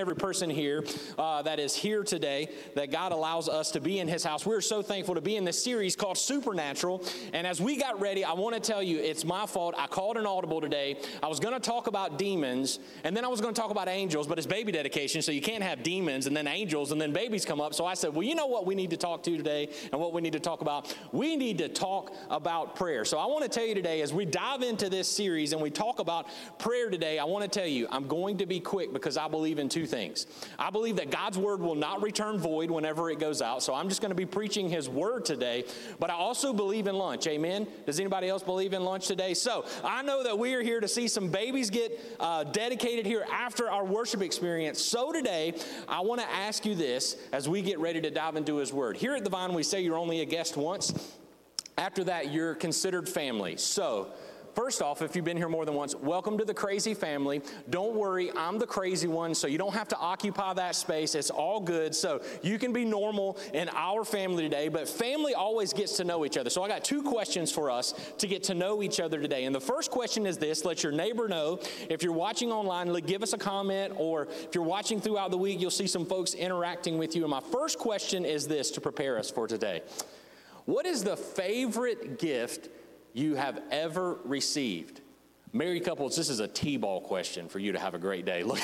every person here that is here today, that God allows us to be in His house. We're so thankful to be in this series called Supernatural. And as we got ready, I want to tell you, it's my fault. I called an audible today. I was going to talk about demons, and then I was going to talk about angels, but it's baby dedication, so you can't have demons and then angels and then babies come up. So I said, well, you know what we need to talk to today and what we need to talk about? We need to talk about prayer. So I want to tell you today, as we dive into this series and we talk about prayer today, I want to tell you, I'm going to be quick because I believe in two things. I believe that God's word will not return void whenever it goes out, so I'm just going to be preaching His word today, but I also believe in lunch. Amen? Does anybody else believe in lunch today? So I know that we are here to see some babies get dedicated here after our worship experience. So today, I want to ask you this as we get ready to dive into His word. Here at The Vine, we say you're only a guest once. After that, you're considered family. So first off, if you've been here more than once, welcome to the crazy family. Don't worry, I'm the crazy one, so you don't have to occupy that space. It's all good. So you can be normal in our family today, but family always gets to know each other. So I got two questions for us to get to know each other today. And the first question is this: let your neighbor know. If you're watching online, give us a comment, or if you're watching throughout the week, you'll see some folks interacting with you. And my first question is this to prepare us for today. What is the favorite gift you have ever received? Married couples, this is a T-ball question for you to have a great day. Look,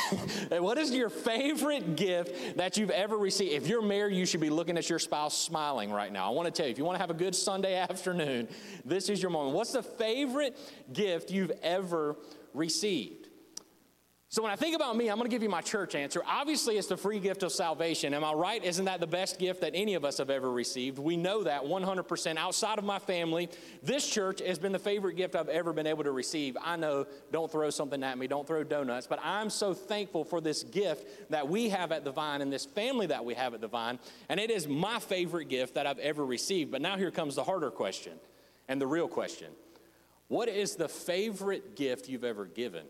what is your favorite gift that you've ever received? If you're married, you should be looking at your spouse smiling right now. I want to tell you, if you want to have a good Sunday afternoon, this is your moment. What's the favorite gift you've ever received? So when I think about me, I'm going to give you my church answer. Obviously, it's the free gift of salvation. Am I right? Isn't that the best gift that any of us have ever received? We know that 100%. Outside of my family, this church has been the favorite gift I've ever been able to receive. I know, don't throw something at me. Don't throw donuts. But I'm so thankful for this gift that we have at The Vine and this family that we have at The Vine. And it is my favorite gift that I've ever received. But now here comes the harder question and the real question. What is the favorite gift you've ever given?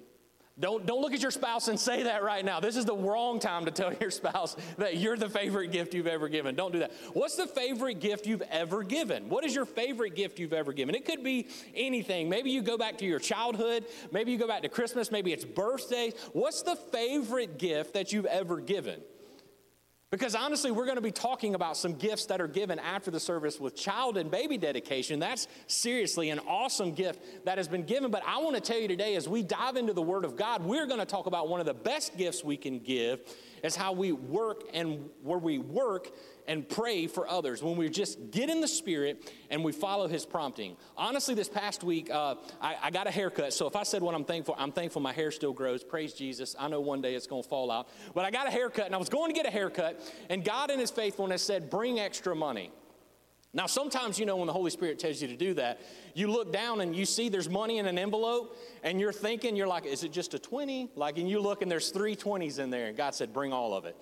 Don't look at your spouse and say that right now. This is the wrong time to tell your spouse that you're the favorite gift you've ever given. Don't do that. What's the favorite gift you've ever given? What is your favorite gift you've ever given? It could be anything. Maybe you go back to your childhood. Maybe you go back to Christmas. Maybe it's birthdays. What's the favorite gift that you've ever given? Because honestly, we're going to be talking about some gifts that are given after the service with child and baby dedication. That's seriously an awesome gift that has been given. But I want to tell you today, as we dive into the Word of God, we're going to talk about one of the best gifts we can give is how we work and where we work and pray for others when we just get in the Spirit and we follow His prompting. Honestly, this past week, I got a haircut. So if I said what I'm thankful my hair still grows. Praise Jesus. I know one day it's going to fall out. But I got a haircut, and I was going to get a haircut, and God in His faithfulness said, bring extra money. Now, sometimes, you know, when the Holy Spirit tells you to do that, you look down and you see there's money in an envelope, and you're thinking, you're like, is it just a 20? Like, and you look, and there's 3 20s in there, and God said, bring all of it.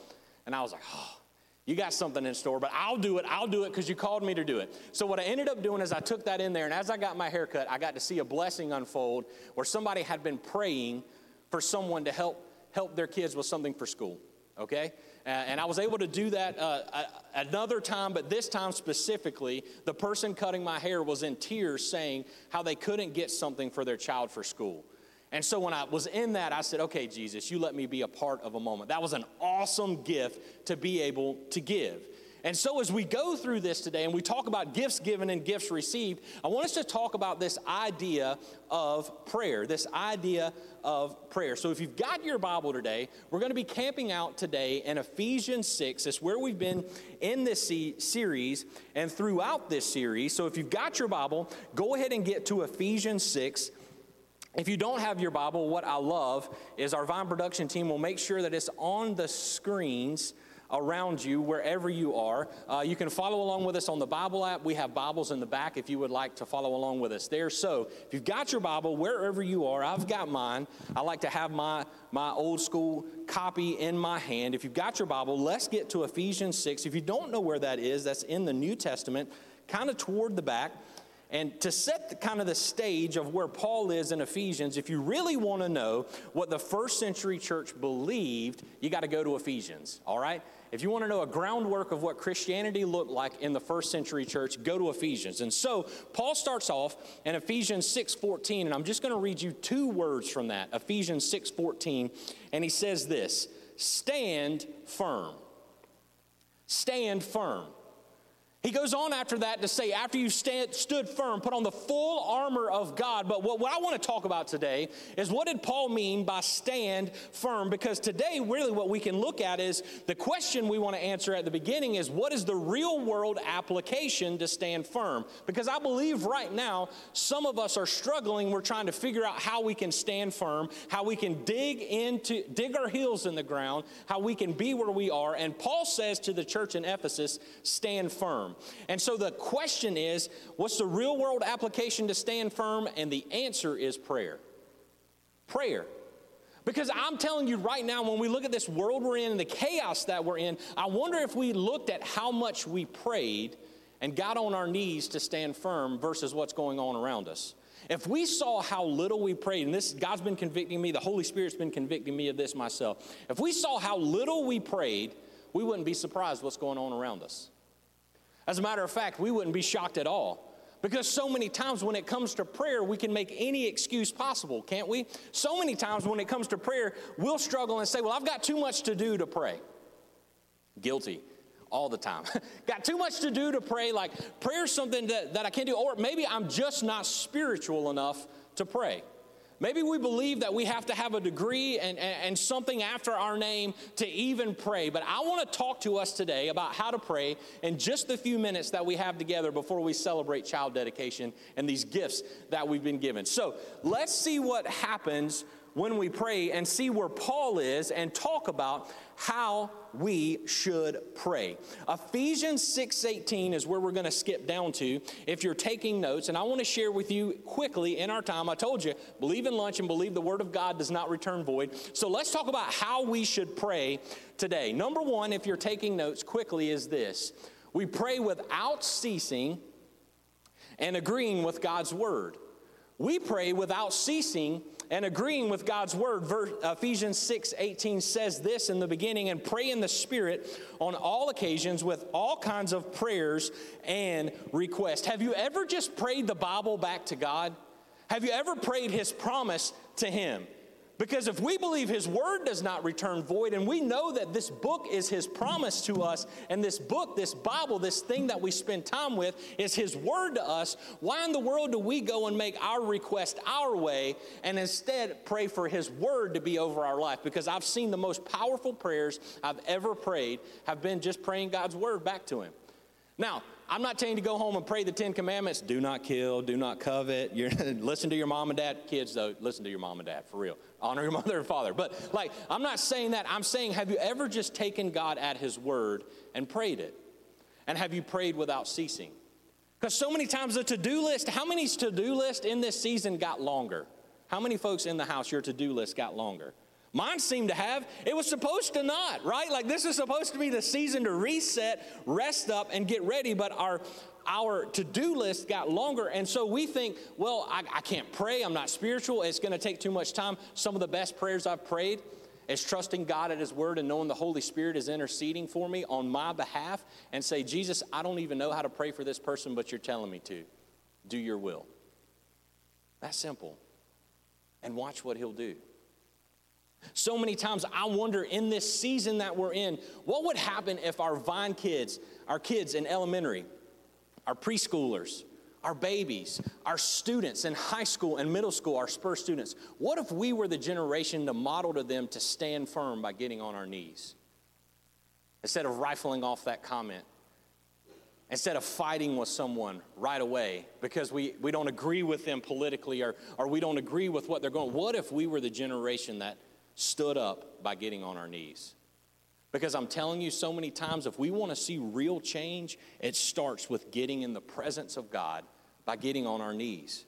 And I was like, oh, you got something in store, but I'll do it because you called me to do it. So what I ended up doing is I took that in there, and as I got my haircut, I got to see a blessing unfold where somebody had been praying for someone to help their kids with something for school, okay? And I was able to do that another time, but this time specifically, the person cutting my hair was in tears saying how they couldn't get something for their child for school. And so when I was in that, I said, okay, Jesus, you let me be a part of a moment. That was an awesome gift to be able to give. And so as we go through this today and we talk about gifts given and gifts received, I want us to talk about this idea of prayer, this idea of prayer. So if you've got your Bible today, we're going to be camping out today in Ephesians 6. It's where we've been in this series and throughout this series. So if you've got your Bible, go ahead and get to Ephesians 6. If you don't have your Bible, what I love is our Vine production team will make sure that it's on the screens around you, wherever you are. You can follow along with us on the Bible app. We have Bibles in the back if you would like to follow along with us there. So if you've got your Bible, wherever you are, I've got mine. I like to have my old school copy in my hand. If you've got your Bible, let's get to Ephesians 6. If you don't know where that is, that's in the New Testament, kind of toward the back. And to set the stage of where Paul is in Ephesians, if you really want to know what the first century church believed, you got to go to Ephesians, all right? If you want to know a groundwork of what Christianity looked like in the first century church, go to Ephesians. And so Paul starts off in Ephesians 6:14, and I'm just going to read you two words from that, Ephesians 6:14, and he says this, stand firm. Stand firm. He goes on after that to say, after you stood firm, put on the full armor of God. But what I want to talk about today is, what did Paul mean by stand firm? Because today, really what we can look at is, the question we want to answer at the beginning is, what is the real world application to stand firm? Because I believe right now, some of us are struggling. We're trying to figure out how we can stand firm, how we can dig our heels in the ground, how we can be where we are. And Paul says to the church in Ephesus, stand firm. And so the question is, what's the real world application to stand firm? And the answer is prayer. Prayer. Because I'm telling you right now, when we look at this world we're in and the chaos that we're in, I wonder if we looked at how much we prayed and got on our knees to stand firm versus what's going on around us. If we saw how little we prayed, and this, God's been convicting me, the Holy Spirit's been convicting me of this myself. If we saw how little we prayed, we wouldn't be surprised what's going on around us. As a matter of fact, we wouldn't be shocked at all, because so many times when it comes to prayer, we can make any excuse possible, can't we? So many times when it comes to prayer, we'll struggle and say, well, I've got too much to do to pray. Guilty all the time. Got too much to do to pray, like prayer's something that I can't do, or maybe I'm just not spiritual enough to pray. Maybe we believe that we have to have a degree and something after our name to even pray. But I want to talk to us today about how to pray in just the few minutes that we have together before we celebrate child dedication and these gifts that we've been given. So let's see what happens when we pray and see where Paul is and talk about how we should pray. Ephesians 6:18 is where we're going to skip down to if you're taking notes. And I want to share with you quickly in our time. I told you, believe in lunch and believe the word of God does not return void. So let's talk about how we should pray today. Number one, if you're taking notes quickly, is this. We pray without ceasing and agreeing with God's word. We pray without ceasing and agreeing with God's word. Ephesians 6:18 says this in the beginning, and pray in the Spirit on all occasions with all kinds of prayers and requests. Have you ever just prayed the Bible back to God? Have you ever prayed His promise to Him? Because if we believe His word does not return void, and we know that this book is His promise to us, and this book, this Bible, this thing that we spend time with is His word to us, why in the world do we go and make our request our way and instead pray for His word to be over our life? Because I've seen the most powerful prayers I've ever prayed have been just praying God's word back to Him. Now, I'm not telling you to go home and pray the Ten Commandments. Do not kill, do not covet. Listen to your mom and dad. Kids, though, listen to your mom and dad, for real. Honor your mother and father. But, I'm not saying that. I'm saying, have you ever just taken God at His word and prayed it? And have you prayed without ceasing? Because so many times the to-do list, how many to-do list in this season got longer? How many folks in the house, your to-do list got longer? Mine seemed to have. It was supposed to not, right? Like, this is supposed to be the season to reset, rest up, and get ready, but our to-do list got longer, and so we think, well, I can't pray. I'm not spiritual. It's going to take too much time. Some of the best prayers I've prayed is trusting God at His word and knowing the Holy Spirit is interceding for me on my behalf, and say, Jesus, I don't even know how to pray for this person, but You're telling me to. Do Your will. That's simple. And watch what He'll do. So many times I wonder, in this season that we're in, what would happen if our Vine kids, our kids in elementary, our preschoolers, our babies, our students in high school and middle school, our Spurs students, what if we were the generation to model to them to stand firm by getting on our knees? Instead of rifling off that comment, instead of fighting with someone right away because we don't agree with them politically or we don't agree with what they're going, what if we were the generation that stood up by getting on our knees? Because I'm telling you, so many times, if we want to see real change, it starts with getting in the presence of God by getting on our knees.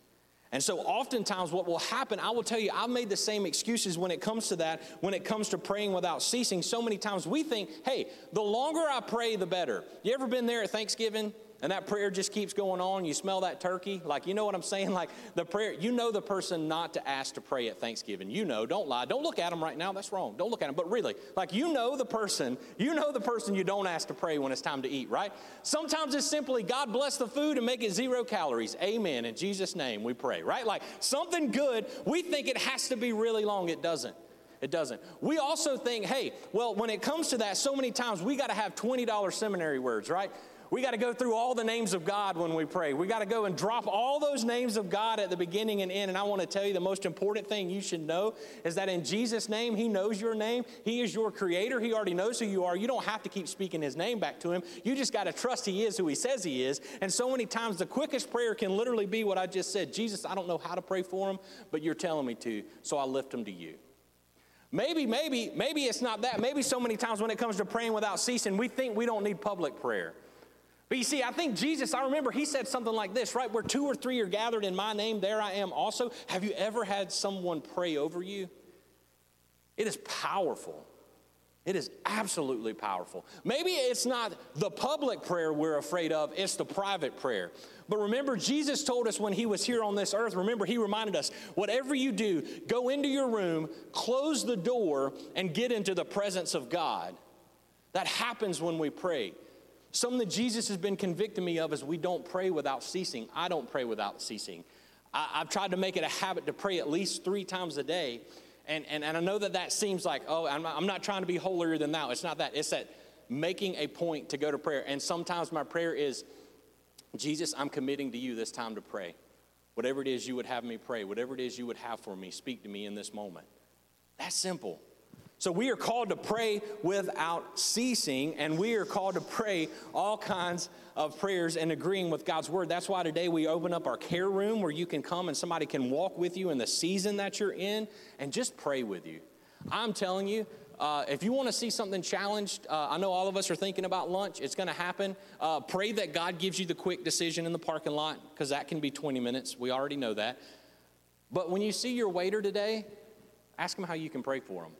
And so oftentimes what will happen, I will tell you, I've made the same excuses when it comes to that, when it comes to praying without ceasing. So many times we think, hey, the longer I pray, the better. You ever been there at Thanksgiving? And that prayer just keeps going on. You smell that turkey. Like, you know what I'm saying? Like, the prayer, you know the person not to ask to pray at Thanksgiving. You know, don't lie. Don't look at them right now. That's wrong. Don't look at them. But really, like, you know the person you don't ask to pray when it's time to eat, right? Sometimes it's simply, God bless the food and make it 0 calories. Amen. In Jesus' name we pray, right? Like, something good. We think it has to be really long. It doesn't. It doesn't. We also think, hey, well, when it comes to that, so many times we got to have $20 seminary words, right? We got to go through all the names of God when we pray. We got to go and drop all those names of God at the beginning and end. And I want to tell you the most important thing you should know is that in Jesus' name, He knows your name. He is your creator. He already knows who you are. You don't have to keep speaking His name back to Him. You just got to trust He is who He says He is. And so many times the quickest prayer can literally be what I just said. Jesus, I don't know how to pray for him, but you're telling me to, so I lift him to you. Maybe it's not that. Maybe so many times when it comes to praying without ceasing, we think we don't need public prayer. But you see, I think Jesus, I remember he said something like this, right? Where two or three are gathered in my name, there I am also. Have you ever had someone pray over you? It is powerful. It is absolutely powerful. Maybe it's not the public prayer we're afraid of, it's the private prayer. But remember, Jesus told us when he was here on this earth, remember, he reminded us, whatever you do, go into your room, close the door, and get into the presence of God. That happens when we pray. Something that Jesus has been convicting me of is we don't pray without ceasing. I don't pray without ceasing. I've tried to make it a habit to pray at least 3 times a day. And I know that seems like, oh, I'm not trying to be holier than thou. It's not that. It's that making a point to go to prayer. And sometimes my prayer is, Jesus, I'm committing to you this time to pray. Whatever it is you would have me pray, whatever it is you would have for me, speak to me in this moment. That's simple. So we are called to pray without ceasing, and we are called to pray all kinds of prayers and agreeing with God's word. That's why today we open up our care room where you can come and somebody can walk with you in the season that you're in and just pray with you. I'm telling you, if you want to see something challenged, I know all of us are thinking about lunch. It's going to happen. Pray that God gives you the quick decision in the parking lot because that can be 20 minutes. We already know that. But when you see your waiter today, ask him how you can pray for him.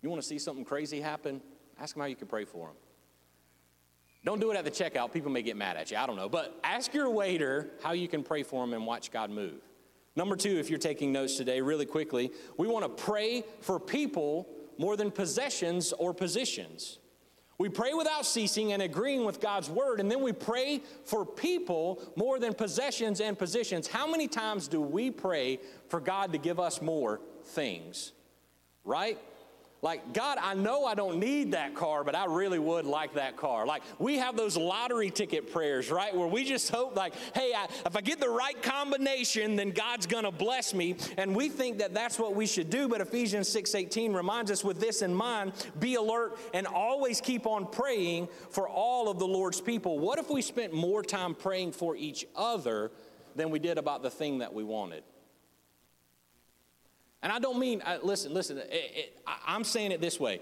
You want to see something crazy happen? Ask them how you can pray for them. Don't do it at the checkout. People may get mad at you. I don't know. But ask your waiter how you can pray for them and watch God move. Number 2, if you're taking notes today, really quickly, we want to pray for people more than possessions or positions. We pray without ceasing and agreeing with God's word, and then we pray for people more than possessions and positions. How many times do we pray for God to give us more things? Right? Like, God, I know I don't need that car, but I really would like that car. Like, we have those lottery ticket prayers, right, where we just hope, like, hey, if I get the right combination, then God's going to bless me. And we think that that's what we should do, but Ephesians 6:18 reminds us with this in mind, be alert and always keep on praying for all of the Lord's people. What if we spent more time praying for each other than we did about the thing that we wanted? And I don't mean, listen, I'm saying it this way.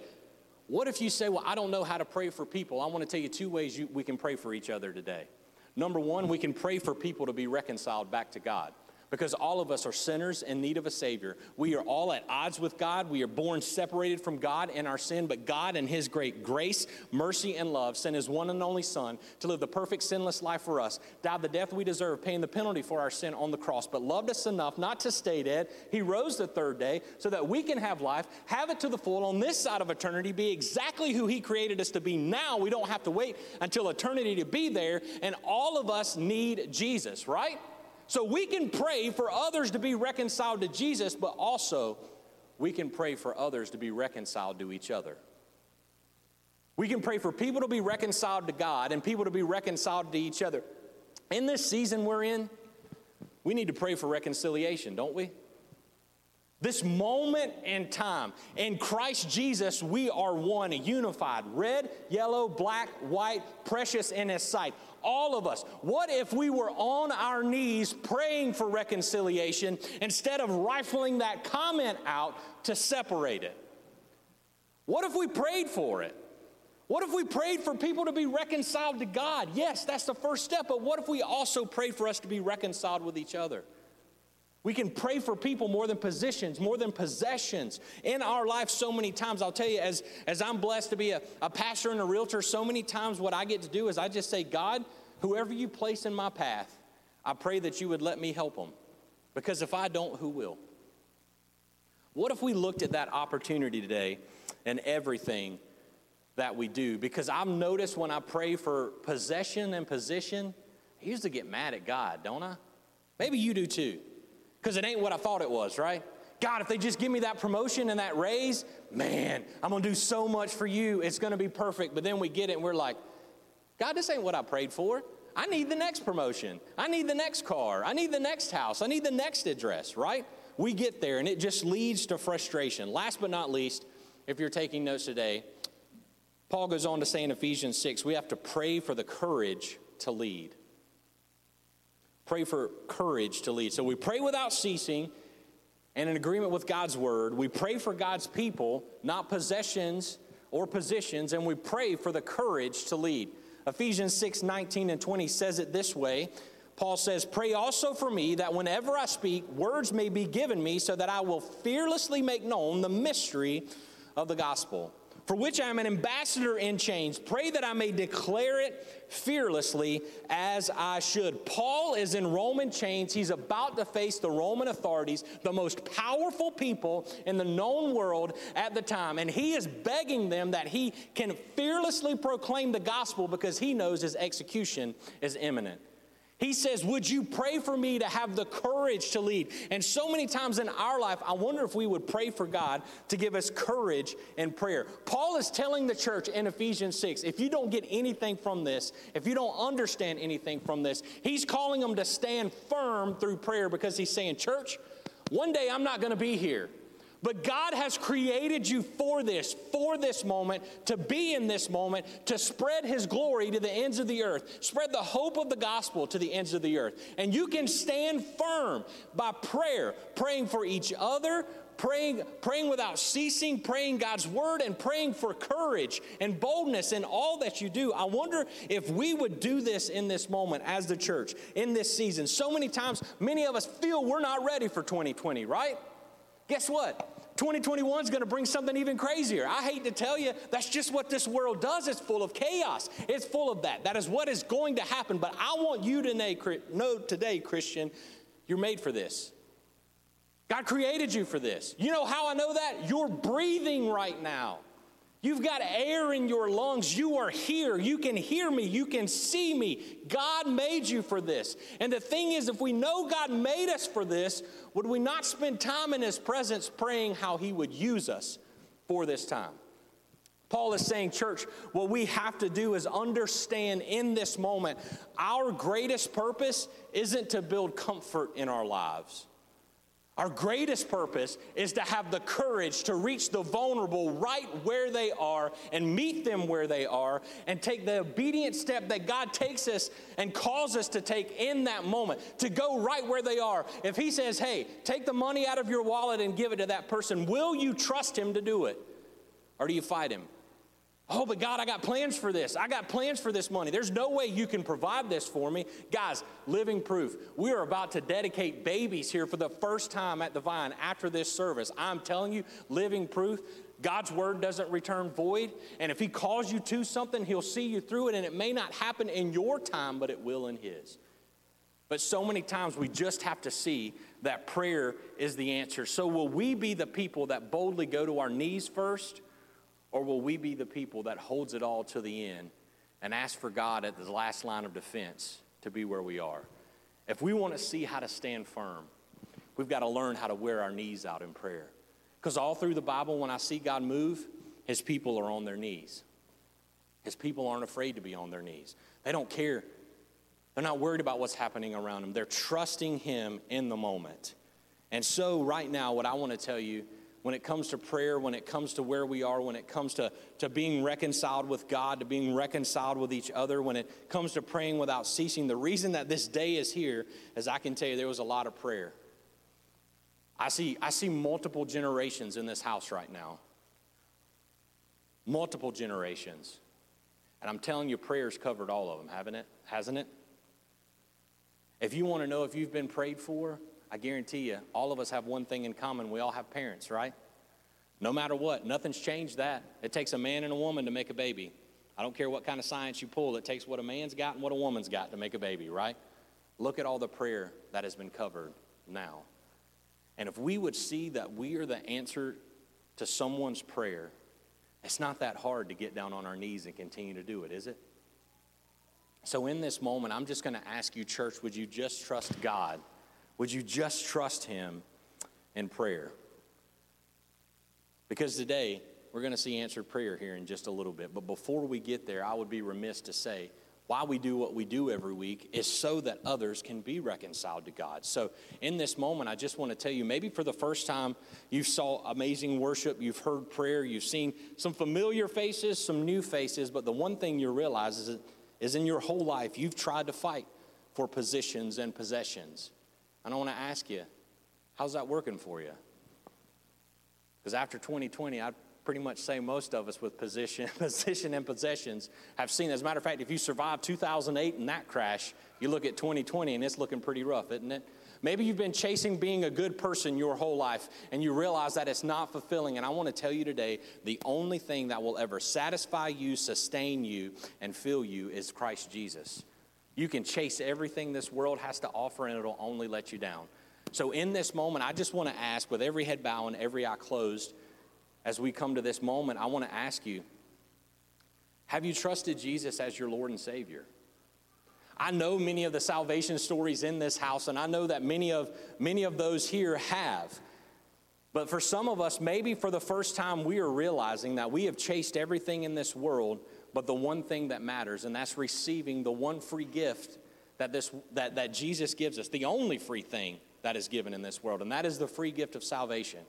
What if you say, well, I don't know how to pray for people? I want to tell you 2 ways we can pray for each other today. Number 1, we can pray for people to be reconciled back to God because all of us are sinners in need of a Savior. We are all at odds with God. We are born separated from God in our sin, but God in His great grace, mercy, and love sent His one and only Son to live the perfect sinless life for us, died the death we deserve, paying the penalty for our sin on the cross, but loved us enough not to stay dead. He rose the 3rd day so that we can have life, have it to the full on this side of eternity, be exactly who He created us to be now. We don't have to wait until eternity to be there, and all of us need Jesus, right? So we can pray for others to be reconciled to Jesus, but also we can pray for others to be reconciled to each other. We can pray for people to be reconciled to God and people to be reconciled to each other. In this season we're in, we need to pray for reconciliation, don't we? This moment in time, in Christ Jesus, we are one, unified, red, yellow, black, white, precious in His sight. All of us. What if we were on our knees praying for reconciliation instead of rifling that comment out to separate it? What if we prayed for it? What if we prayed for people to be reconciled to God? Yes, that's the first step, but what if we also prayed for us to be reconciled with each other? We can pray for people more than positions, more than possessions. In our life so many times, I'll tell you, as I'm blessed to be a pastor and a realtor, so many times what I get to do is I just say, God, whoever you place in my path, I pray that you would let me help them. Because if I don't, who will? What if we looked at that opportunity today and everything that we do? Because I've noticed when I pray for possession and position, I usually get mad at God, don't I? Maybe you do too. Because it ain't what I thought it was, right? God, if they just give me that promotion and that raise, man, I'm going to do so much for you. It's going to be perfect. But then we get it and we're like, God, this ain't what I prayed for. I need the next promotion. I need the next car. I need the next house. I need the next address, right? We get there and it just leads to frustration. Last but not least, if you're taking notes today, Paul goes on to say in Ephesians 6, we have to pray for the courage to lead. Pray for courage to lead. So we pray without ceasing, and in agreement with God's word, we pray for God's people, not possessions or positions, and we pray for the courage to lead. Ephesians 6, 19 and 20 says it this way. Paul says, pray also for me that whenever I speak, words may be given me so that I will fearlessly make known the mystery of the gospel, for which I am an ambassador in chains. Pray that I may declare it fearlessly as I should. Paul is in Roman chains. He's about to face the Roman authorities, the most powerful people in the known world at the time. And he is begging them that he can fearlessly proclaim the gospel because he knows his execution is imminent. He says, would you pray for me to have the courage to lead? And so many times in our life, I wonder if we would pray for God to give us courage in prayer. Paul is telling the church in Ephesians 6, if you don't get anything from this, if you don't understand anything from this, he's calling them to stand firm through prayer because he's saying, church, one day I'm not going to be here. But God has created you for this moment, to be in this moment, to spread His glory to the ends of the earth, spread the hope of the gospel to the ends of the earth. And you can stand firm by prayer, praying for each other, praying without ceasing, praying God's word, and praying for courage and boldness in all that you do. I wonder if we would do this in this moment as the church, in this season. So many times, many of us feel we're not ready for 2020, right? Guess what? 2021 is going to bring something even crazier. I hate to tell you, that's just what this world does. It's full of chaos. It's full of that. That is what is going to happen. But I want you to know today, Christian, you're made for this. God created you for this. You know how I know that? You're breathing right now. You've got air in your lungs. You are here. You can hear me. You can see me. God made you for this. And the thing is, if we know God made us for this, would we not spend time in His presence praying how He would use us for this time? Paul is saying, church, what we have to do is understand in this moment, our greatest purpose isn't to build comfort in our lives. Our greatest purpose is to have the courage to reach the vulnerable right where they are and meet them where they are and take the obedient step that God takes us and calls us to take in that moment, to go right where they are. If He says, hey, take the money out of your wallet and give it to that person, will you trust Him to do it? Or do you fight Him? Oh, but God, I got plans for this. I got plans for this money. There's no way you can provide this for me. Guys, living proof. We are about to dedicate babies here for the first time at the Vine after this service. I'm telling you, living proof. God's word doesn't return void. And if He calls you to something, He'll see you through it. And it may not happen in your time, but it will in His. But so many times we just have to see that prayer is the answer. So will we be the people that boldly go to our knees first? Or will we be the people that holds it all to the end and ask for God at the last line of defense to be where we are? If we want to see how to stand firm, we've got to learn how to wear our knees out in prayer. Because all through the Bible, when I see God move, His people are on their knees. His people aren't afraid to be on their knees. They don't care. They're not worried about what's happening around them. They're trusting Him in the moment. And so right now, what I want to tell you, when it comes to prayer, when it comes to where we are, when it comes to being reconciled with God, to being reconciled with each other, when it comes to praying without ceasing, the reason that this day is here is I can tell you there was a lot of prayer. I see multiple generations in this house right now. Multiple generations. And I'm telling you, prayer's covered all of them, hasn't it? If you want to know if you've been prayed for, I guarantee you, all of us have one thing in common. We all have parents, right? No matter what, nothing's changed that. It takes a man and a woman to make a baby. I don't care what kind of science you pull. It takes what a man's got and what a woman's got to make a baby, right? Look at all the prayer that has been covered now. And if we would see that we are the answer to someone's prayer, it's not that hard to get down on our knees and continue to do it, is it? So in this moment, I'm just going to ask you, church, would you just trust God? Would you just trust Him in prayer? Because today, we're going to see answered prayer here in just a little bit. But before we get there, I would be remiss to say why we do what we do every week is so that others can be reconciled to God. So in this moment, I just want to tell you, maybe for the first time, you saw amazing worship, you've heard prayer, you've seen some familiar faces, some new faces, but the one thing you realize is in your whole life, you've tried to fight for positions and possessions. And I want to ask you, how's that working for you? Because after 2020, I'd pretty much say most of us with position and possessions have seen. As a matter of fact, if you survived 2008 and that crash, you look at 2020 and it's looking pretty rough, isn't it? Maybe you've been chasing being a good person your whole life and you realize that it's not fulfilling. And I want to tell you today, the only thing that will ever satisfy you, sustain you, and fill you is Christ Jesus. You can chase everything this world has to offer and it'll only let you down. So in this moment, I just want to ask, with every head bowed and every eye closed, as we come to this moment, I want to ask you, have you trusted Jesus as your Lord and Savior? I know many of the salvation stories in this house, and I know that many of those here have. But for some of us, maybe for the first time, we are realizing that we have chased everything in this world but the one thing that matters, and that's receiving the one free gift that Jesus gives us, the only free thing that is given in this world, and that is the free gift of salvation.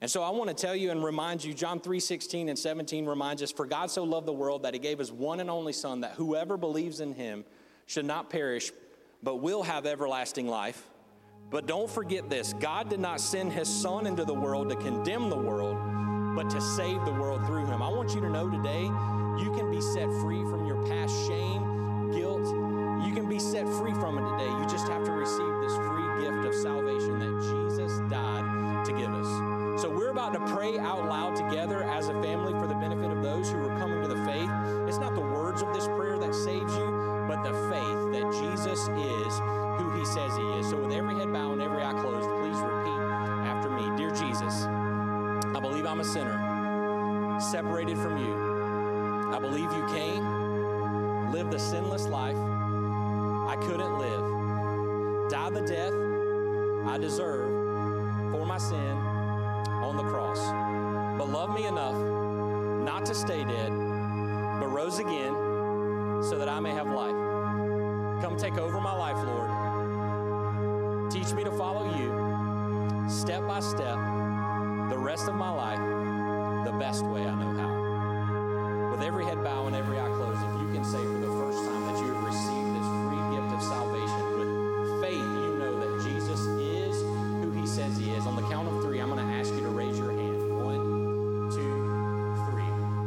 And so I want to tell you and remind you, John 3:16 and 17 reminds us, for God so loved the world that he gave his one and only son, that whoever believes in him should not perish, but will have everlasting life. But don't forget this, God did not send his son into the world to condemn the world, but to save the world through him. I want you to know today, you can be set free from your past shame, guilt. You can be set free from it today. You just have to receive this free gift of salvation that Jesus died to give us. So we're about to pray out loud together as a family for the benefit of those who are coming to the faith. It's not the words of this prayer that saves you, but the faith that Jesus is who he says he is. So with every head bowed and every eye closed, please repeat after me. Dear Jesus, I believe I'm a sinner, separated from you. I believe you came, lived the sinless life I couldn't live, died the death I deserve for my sin on the cross, but loved me enough not to stay dead, but rose again so that I may have life. Come take over my life, Lord. Teach me to follow you step by step the rest of my life the best way I know how. With every head bowed and every eye closed, if you can say for the first time that you have received this free gift of salvation with faith, you know that Jesus is who he says he is. On the count of three, I'm going to ask you to raise your hand. 1,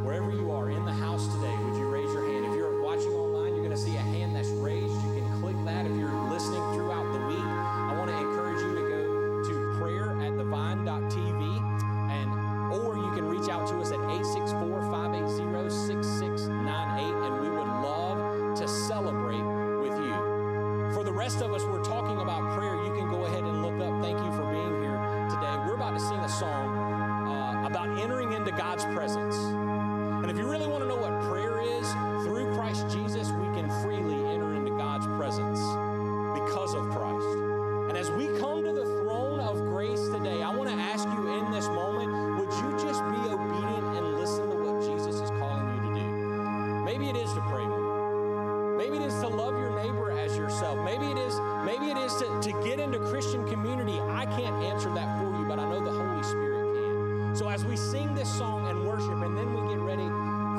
2, 3. Wherever you are in the house today, would you raise your hand? If you're watching online, you're going to see a hand that's raised. You can click that. If you're listening throughout the week, I want to encourage you to go to prayer@thevine.tv, and or you can reach out to us at 864-580-6698, and we would love to celebrate with you. For the rest of us, we're talking about prayer. You can go ahead and look up. Thank you for being here. We're about to sing a song about entering into God's presence. And if you really want to know what prayer is, through Christ Jesus, we can freely enter into God's presence because of Christ. And as we come to the throne of grace today, I want to ask you in this moment, would you just be obedient and listen to what Jesus is calling you to do? Maybe it is to pray more. Maybe it is to love your neighbor as yourself. Maybe it is to get into Christian community. I can't answer that for you, but I know the Holy Spirit can. So as we sing this song and worship, and then we get ready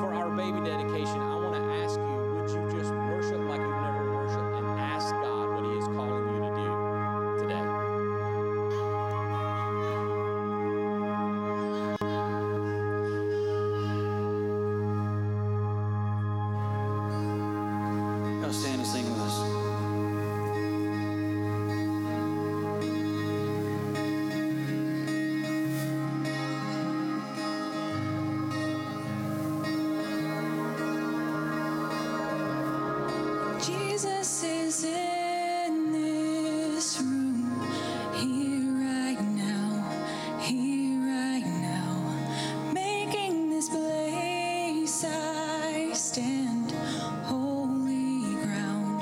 for our baby dedication, I want to ask you, would you just worship like you've never worshiped and ask God what he is calling you to do today? Now stand and sing with us. Stand holy ground.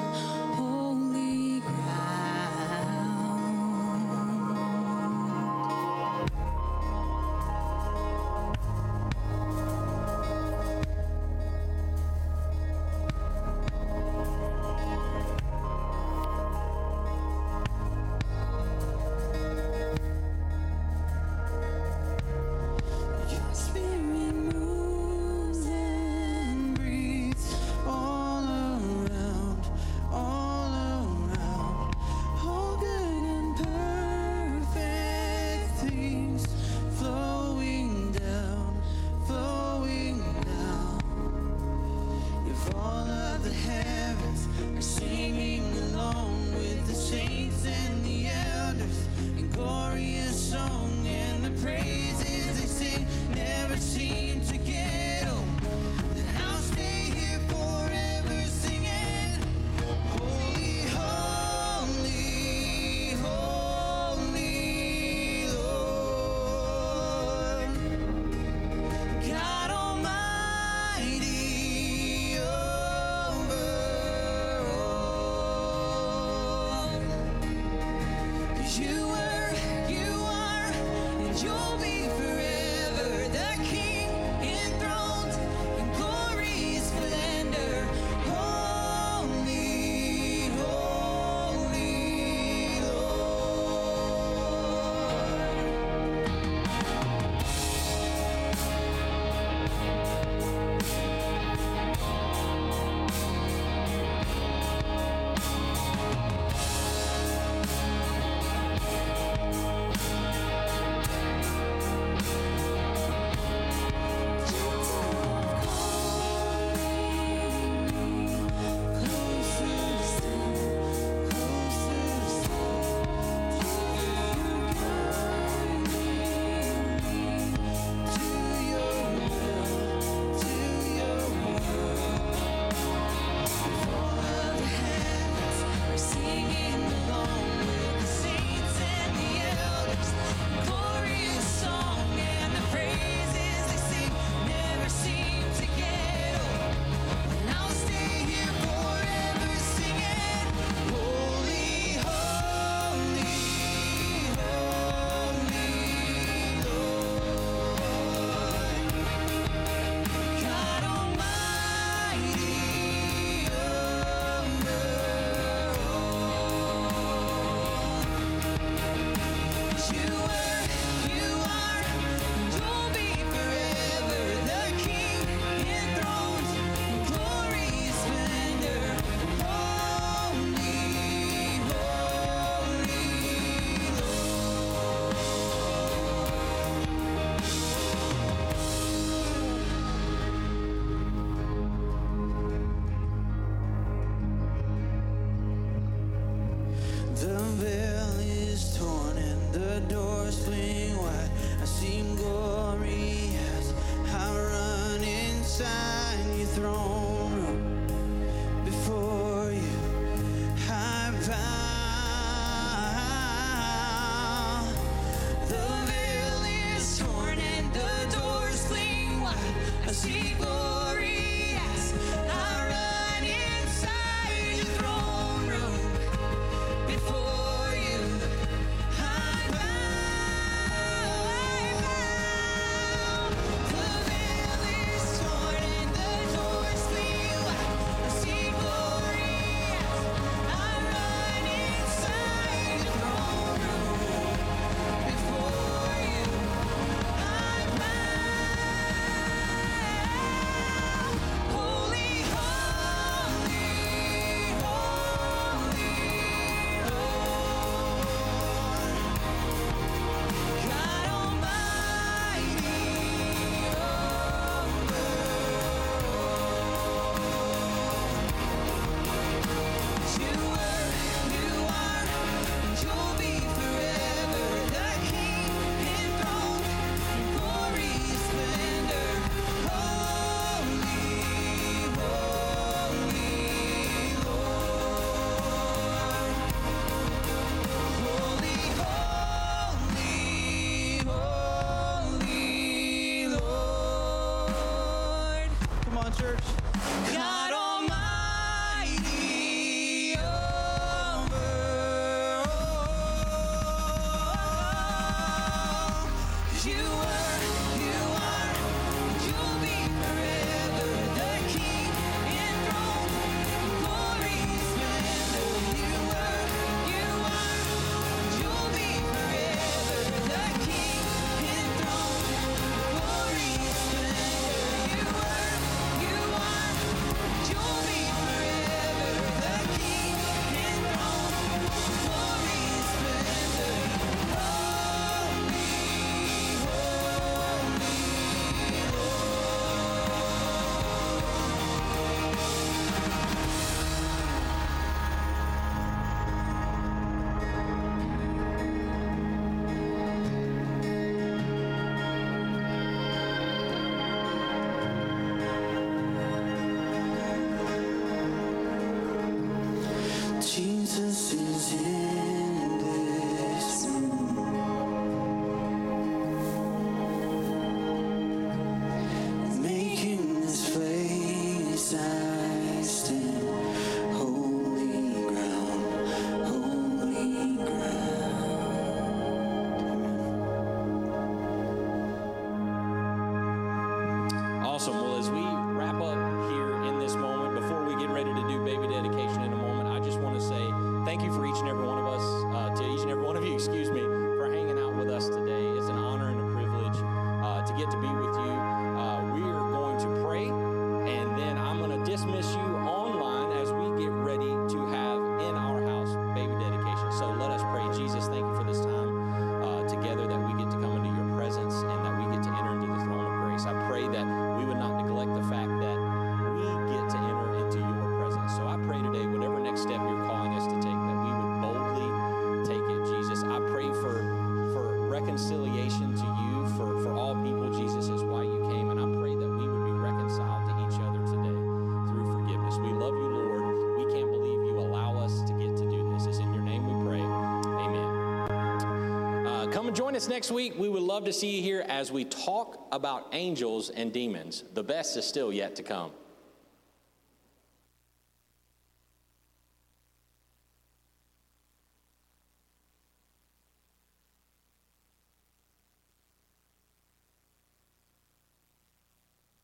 Next week, we would love to see you here as we talk about angels and demons. The best is still yet to come.